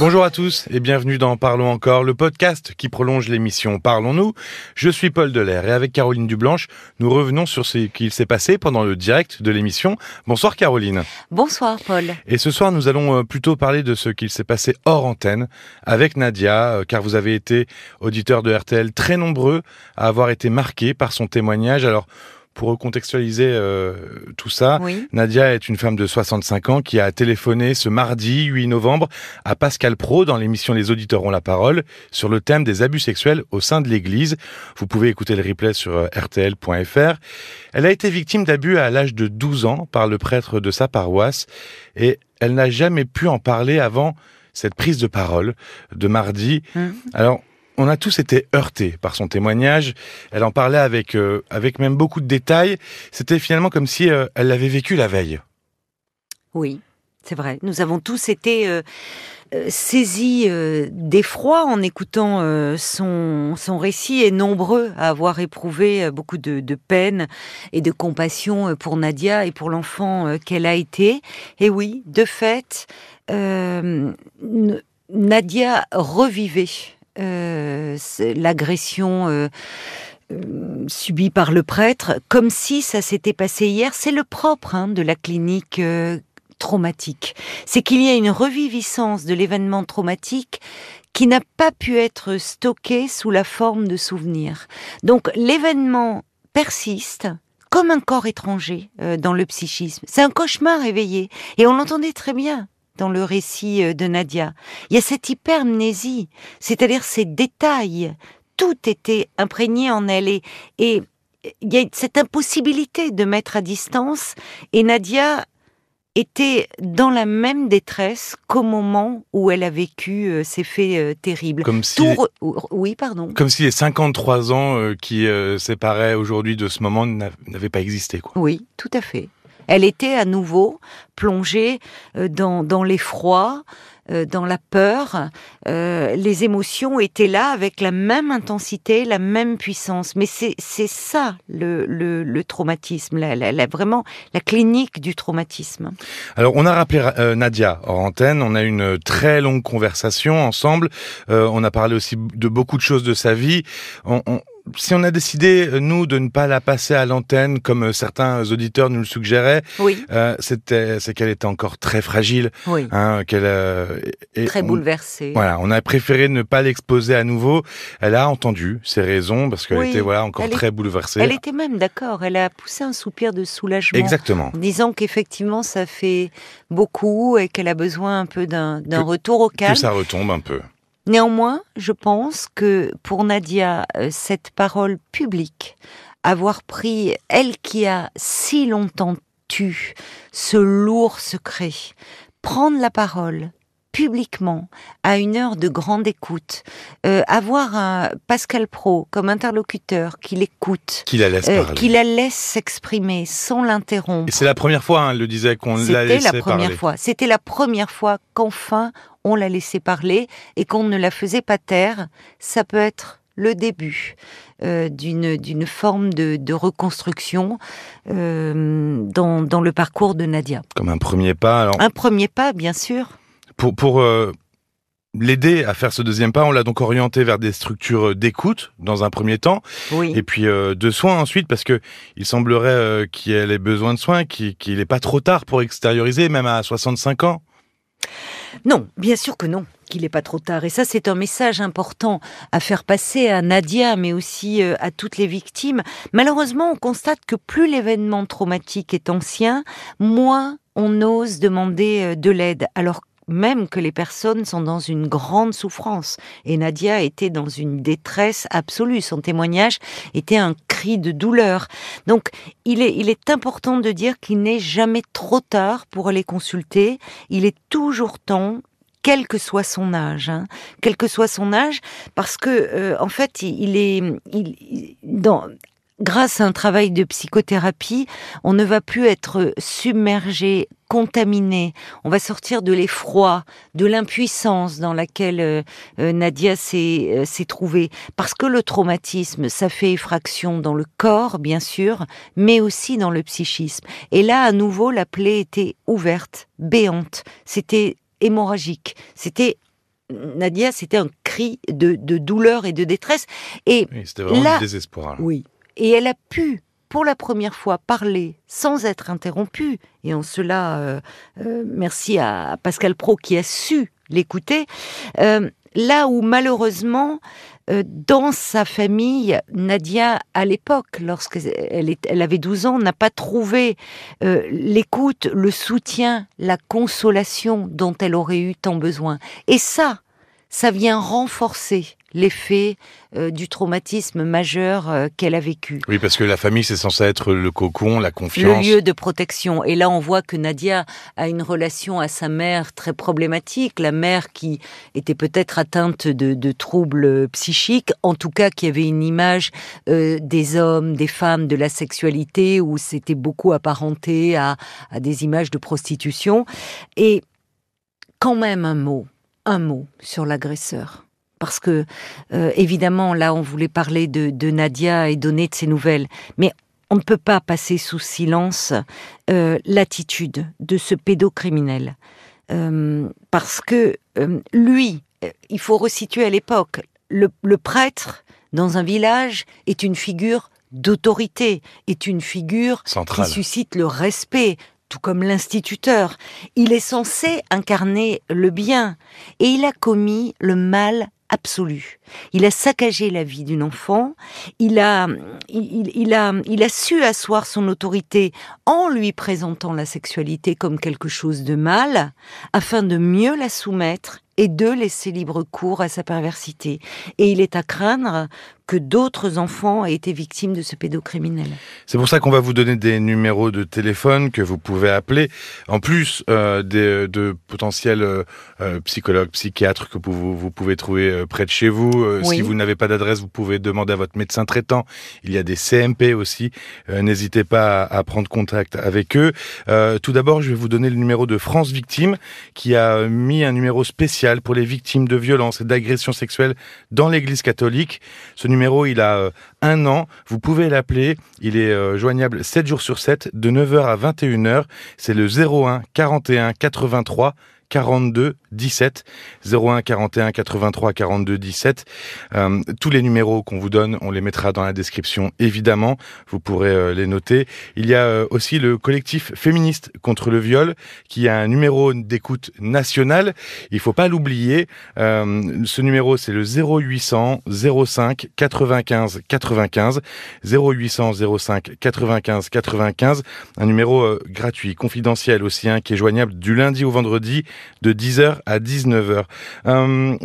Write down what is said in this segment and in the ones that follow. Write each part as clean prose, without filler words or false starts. Bonjour à tous et bienvenue dans Parlons Encore, le podcast qui prolonge l'émission Parlons-nous. Je suis Paul Delair et avec Caroline Dublanche, nous revenons sur ce qu'il s'est passé pendant le direct de l'émission. Bonsoir Caroline. Bonsoir Paul. Et ce soir, nous allons plutôt parler de ce qu'il s'est passé hors antenne avec Nadia, car vous avez été auditeurs de RTL très nombreux à avoir été marqués par son témoignage. Alors, pour recontextualiser tout ça, oui. Nadia est une femme de 65 ans qui a téléphoné ce mardi 8 novembre à Pascal Praud dans l'émission Les Auditeurs ont la parole sur le thème des abus sexuels au sein de l'Église. Vous pouvez écouter le replay sur rtl.fr. Elle a été victime d'abus à l'âge de 12 ans par le prêtre de sa paroisse et elle n'a jamais pu en parler avant cette prise de parole de mardi. Alors, on a tous été heurtés par son témoignage. Elle en parlait avec même beaucoup de détails. C'était finalement comme si elle l'avait vécu la veille. Oui, c'est vrai. Nous avons tous été saisis d'effroi en écoutant son récit et nombreux à avoir éprouvé beaucoup de peine et de compassion pour Nadia et pour l'enfant qu'elle a été. Et oui, de fait, Nadia revivait l'agression subie par le prêtre, comme si ça s'était passé hier. C'est le propre de la clinique traumatique. C'est qu'il y a une reviviscence de l'événement traumatique qui n'a pas pu être stocké sous la forme de souvenirs. Donc l'événement persiste comme un corps étranger dans le psychisme. C'est un cauchemar réveillé. Et on l'entendait très bien dans le récit de Nadia. Il y a cette hypermnésie, c'est-à-dire ces détails. Tout était imprégné en elle. Et il y a cette impossibilité de mettre à distance. Et Nadia était dans la même détresse qu'au moment où elle a vécu ces faits terribles. Comme si Comme si les 53 ans qui séparaient aujourd'hui de ce moment n'avaient pas existé, quoi. Oui, tout à fait. Elle était à nouveau plongée dans l'effroi, dans la peur. Les émotions étaient là avec la même intensité, la même puissance. Mais c'est ça le traumatisme, vraiment la clinique du traumatisme. Alors on a rappelé Nadia hors antenne, on a eu une très longue conversation ensemble. On a parlé aussi de beaucoup de choses de sa vie. Si on a décidé, nous, de ne pas la passer à l'antenne, comme certains auditeurs nous le suggéraient, oui. C'est qu'elle était encore très fragile, oui. Très bouleversée. Voilà, on a préféré ne pas l'exposer à nouveau. Elle a entendu ses raisons, parce qu'elle était très bouleversée. Elle était même d'accord, elle a poussé un soupir de soulagement. Exactement. En disant qu'effectivement, ça fait beaucoup et qu'elle a besoin un peu d'un retour au calme. Que ça retombe un peu. Néanmoins, je pense que pour Nadia, cette parole publique, avoir pris, elle qui a si longtemps tu ce lourd secret, prendre la parole publiquement à une heure de grande écoute, avoir un Pascal Praud comme interlocuteur qui l'écoute, qui la laisse s'exprimer sans l'interrompre. Et c'est la première fois, elle le disait, qu'on la laissait parler. C'était la première fois qu'enfin on la laissait parler et qu'on ne la faisait pas taire. Ça peut être le début d'une forme de reconstruction dans le parcours de Nadia. Comme un premier pas, alors. Un premier pas, bien sûr. Pour l'aider à faire ce deuxième pas, on l'a donc orienté vers des structures d'écoute, dans un premier temps, oui. Et puis de soins ensuite, parce que il semblerait qu'elle ait besoin de soins, qu'il n'est pas trop tard pour extérioriser, même à 65 ans. Non, bien sûr que non, qu'il n'est pas trop tard. Et ça, c'est un message important à faire passer à Nadia, mais aussi à toutes les victimes. Malheureusement, on constate que plus l'événement traumatique est ancien, moins on ose demander de l'aide, alors même que les personnes sont dans une grande souffrance. Et Nadia était dans une détresse absolue. Son témoignage était un cri de douleur. Donc, il est important de dire qu'il n'est jamais trop tard pour aller consulter. Il est toujours temps, quel que soit son âge, quel que soit son âge, parce que, en fait, grâce à un travail de psychothérapie, on ne va plus être submergé, contaminé. On va sortir de l'effroi, de l'impuissance dans laquelle Nadia s'est trouvée. Parce que le traumatisme, ça fait effraction dans le corps, bien sûr, mais aussi dans le psychisme. Et là, à nouveau, la plaie était ouverte, béante. C'était hémorragique. C'était Nadia, c'était un cri de douleur et de détresse. Et oui, c'était vraiment du désespoir. Oui, et elle a pu, pour la première fois, parler sans être interrompue. Et en cela, merci à Pascal Praud qui a su l'écouter. Là où, malheureusement, dans sa famille, Nadia, à l'époque, lorsqu'elle avait 12 ans, n'a pas trouvé l'écoute, le soutien, la consolation dont elle aurait eu tant besoin. Et ça vient renforcer l'effet du traumatisme majeur qu'elle a vécu. Oui, parce que la famille, c'est censé être le cocon, la confiance. Le lieu de protection. Et là, on voit que Nadia a une relation à sa mère très problématique. La mère qui était peut-être atteinte de troubles psychiques, en tout cas qui avait une image des hommes, des femmes, de la sexualité, où c'était beaucoup apparenté à des images de prostitution. Et quand même un mot sur l'agresseur. Parce que, évidemment, là, on voulait parler de Nadia et donner de ses nouvelles. Mais on ne peut pas passer sous silence l'attitude de ce pédocriminel. Parce que, lui, il faut resituer à l'époque, le prêtre, dans un village, est une figure d'autorité, est une figure centrale, qui suscite le respect, tout comme l'instituteur. Il est censé incarner le bien. Et il a commis le mal absolu. Il a saccagé la vie d'une enfant, il a su asseoir son autorité en lui présentant la sexualité comme quelque chose de mal, afin de mieux la soumettre et de laisser libre cours à sa perversité. Et il est à craindre que d'autres enfants aient été victimes de ce pédocriminel. C'est pour ça qu'on va vous donner des numéros de téléphone que vous pouvez appeler, en plus de potentiels psychologues, psychiatres que vous pouvez trouver près de chez vous. Oui. Si vous n'avez pas d'adresse, vous pouvez demander à votre médecin traitant. Il y a des CMP aussi. N'hésitez pas à prendre contact avec eux. Tout d'abord, je vais vous donner le numéro de France Victimes, qui a mis un numéro spécial pour les victimes de violences et d'agressions sexuelles dans l'Église catholique. Ce numéro, il a 1 an. Vous pouvez l'appeler. Il est joignable 7 jours sur 7, de 9h à 21h. C'est le 01 41 83 42 17. 01 41 83 42 17. Tous les numéros qu'on vous donne, on les mettra dans la description, évidemment. Vous pourrez les noter. Il y a aussi le collectif féministe contre le viol, qui a un numéro d'écoute national. Il faut pas l'oublier. Ce numéro, c'est le 0800 05 95 95. 0800 05 95 95. Un numéro gratuit, confidentiel aussi, qui est joignable du lundi au vendredi, de 10h à 19h.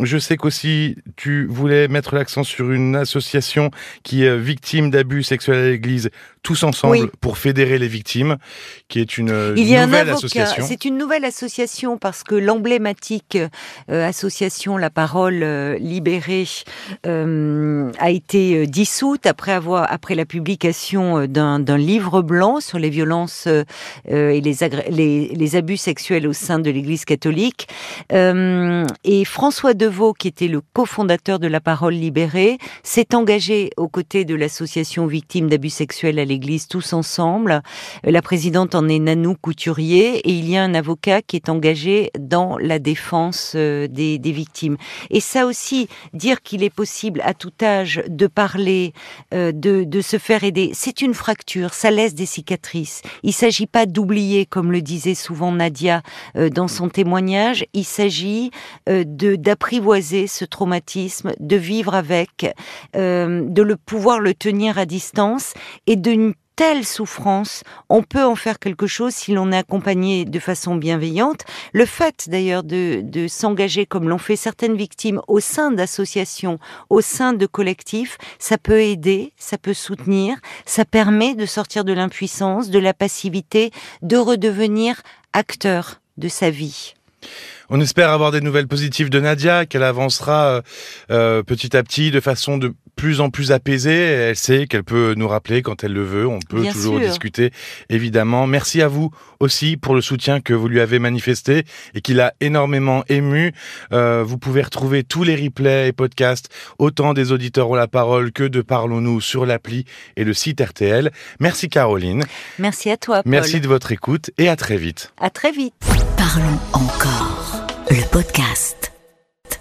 Je sais qu'aussi, tu voulais mettre l'accent sur une association qui est victime d'abus sexuels à l'Église, Tous ensemble, oui, pour fédérer les victimes, qui est une nouvelle association. C'est une nouvelle association parce que l'emblématique association La Parole Libérée a été dissoute après la publication d'un livre blanc sur les violences et les abus sexuels au sein de l'Église catholique. Et François Deveau, qui était le cofondateur de La Parole Libérée, s'est engagé aux côtés de l'association victime d'abus sexuels à l'Église Tous ensemble. La présidente en est Nanou Couturier, et il y a un avocat qui est engagé dans la défense des victimes. Et ça aussi, dire qu'il est possible à tout âge de parler, de se faire aider, c'est une fracture, ça laisse des cicatrices. Il ne s'agit pas d'oublier, comme le disait souvent Nadia dans son témoignage, il s'agit d'apprivoiser ce traumatisme, de vivre avec, de pouvoir le tenir à distance, et d'une telle souffrance, on peut en faire quelque chose si l'on est accompagné de façon bienveillante. Le fait d'ailleurs de s'engager, comme l'ont fait certaines victimes, au sein d'associations, au sein de collectifs, ça peut aider, ça peut soutenir, ça permet de sortir de l'impuissance, de la passivité, de redevenir acteur de sa vie. On espère avoir des nouvelles positives de Nadia, qu'elle avancera petit à petit, de façon de plus en plus apaisée. Elle sait qu'elle peut nous rappeler quand elle le veut. On peut bien toujours sûr discuter, évidemment. Merci à vous aussi pour le soutien que vous lui avez manifesté et qui l'a énormément ému. Vous pouvez retrouver tous les replays et podcasts, autant des Auditeurs ont la parole que de Parlons-nous, sur l'appli et le site RTL. Merci Caroline. Merci à toi Paul. Merci de votre écoute et à très vite. À très vite. Parlons encore. Le podcast.